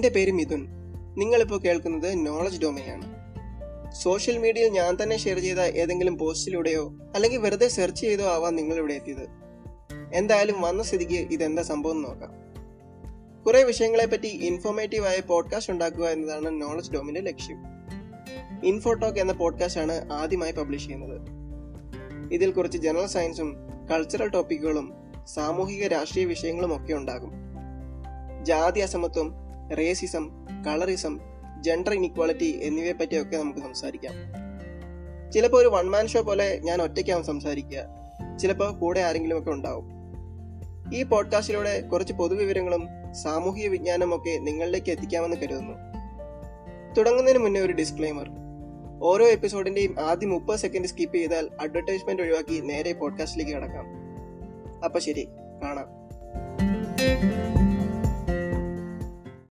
എൻ്റെ പേര് മിഥുൻ. നിങ്ങളിപ്പോൾ കേൾക്കുന്നത് നോളജ് ഡൊമെയിനാണ്. സോഷ്യൽ മീഡിയയിൽ ഞാൻ തന്നെ ഷെയർ ചെയ്ത ഏതെങ്കിലും പോസ്റ്റിലൂടെയോ അല്ലെങ്കിൽ വെറുതെ സെർച്ച് ചെയ്തോ ആവാം നിങ്ങളിവിടെ എത്തിയത്. എന്തായാലും വന്ന സ്ഥിതിക്ക് ഇതെന്താ സംഭവം എന്ന് നോക്കാം. കുറേ വിഷയങ്ങളെപ്പറ്റി ഇൻഫോർമേറ്റീവായ പോഡ്കാസ്റ്റ് ഉണ്ടാക്കുക എന്നതാണ് നോളജ് ഡൊമെയിൻ്റെ ലക്ഷ്യം. ഇൻഫോടോക്ക് എന്ന പോഡ്കാസ്റ്റാണ് ആദ്യമായി പബ്ലിഷ് ചെയ്യുന്നത്. ഇതിൽ കുറച്ച് ജനറൽ സയൻസും കൾച്ചറൽ ടോപ്പിക്കുകളും സാമൂഹിക രാഷ്ട്രീയ വിഷയങ്ങളും ഒക്കെ ഉണ്ടാകും. ജാതി അസമത്വം, റേസിസം, കളറിസം, ജെൻഡർ ഇനിക്വാളിറ്റി എന്നിവയെപ്പറ്റിയൊക്കെ നമുക്ക് സംസാരിക്കാം. ചിലപ്പോൾ ഒരു വൺ മാൻ ഷോ പോലെ ഞാൻ ഒറ്റയ്ക്കാവും സംസാരിക്കുക, ചിലപ്പോൾ കൂടെ ആരെങ്കിലുമൊക്കെ ഉണ്ടാവും. ഈ പോഡ്കാസ്റ്റിലൂടെ കുറച്ച് പൊതുവിവരങ്ങളും സാമൂഹിക വിജ്ഞാനമൊക്കെ നിങ്ങളിലേക്ക് എത്തിക്കാമെന്ന് കരുതുന്നു. തുടങ്ങുന്നതിന് മുന്നേ ഒരു ഡിസ്ക്ലെയ്മർ: ഓരോ എപ്പിസോഡിൻ്റെയും ആദ്യം 30 സെക്കൻഡ് സ്കിപ്പ് ചെയ്താൽ അഡ്വർടൈസ്മെന്റ് ഒഴിവാക്കി നേരെ പോഡ്കാസ്റ്റിലേക്ക് കടക്കാം. അപ്പോൾ ശരി, കാണാം.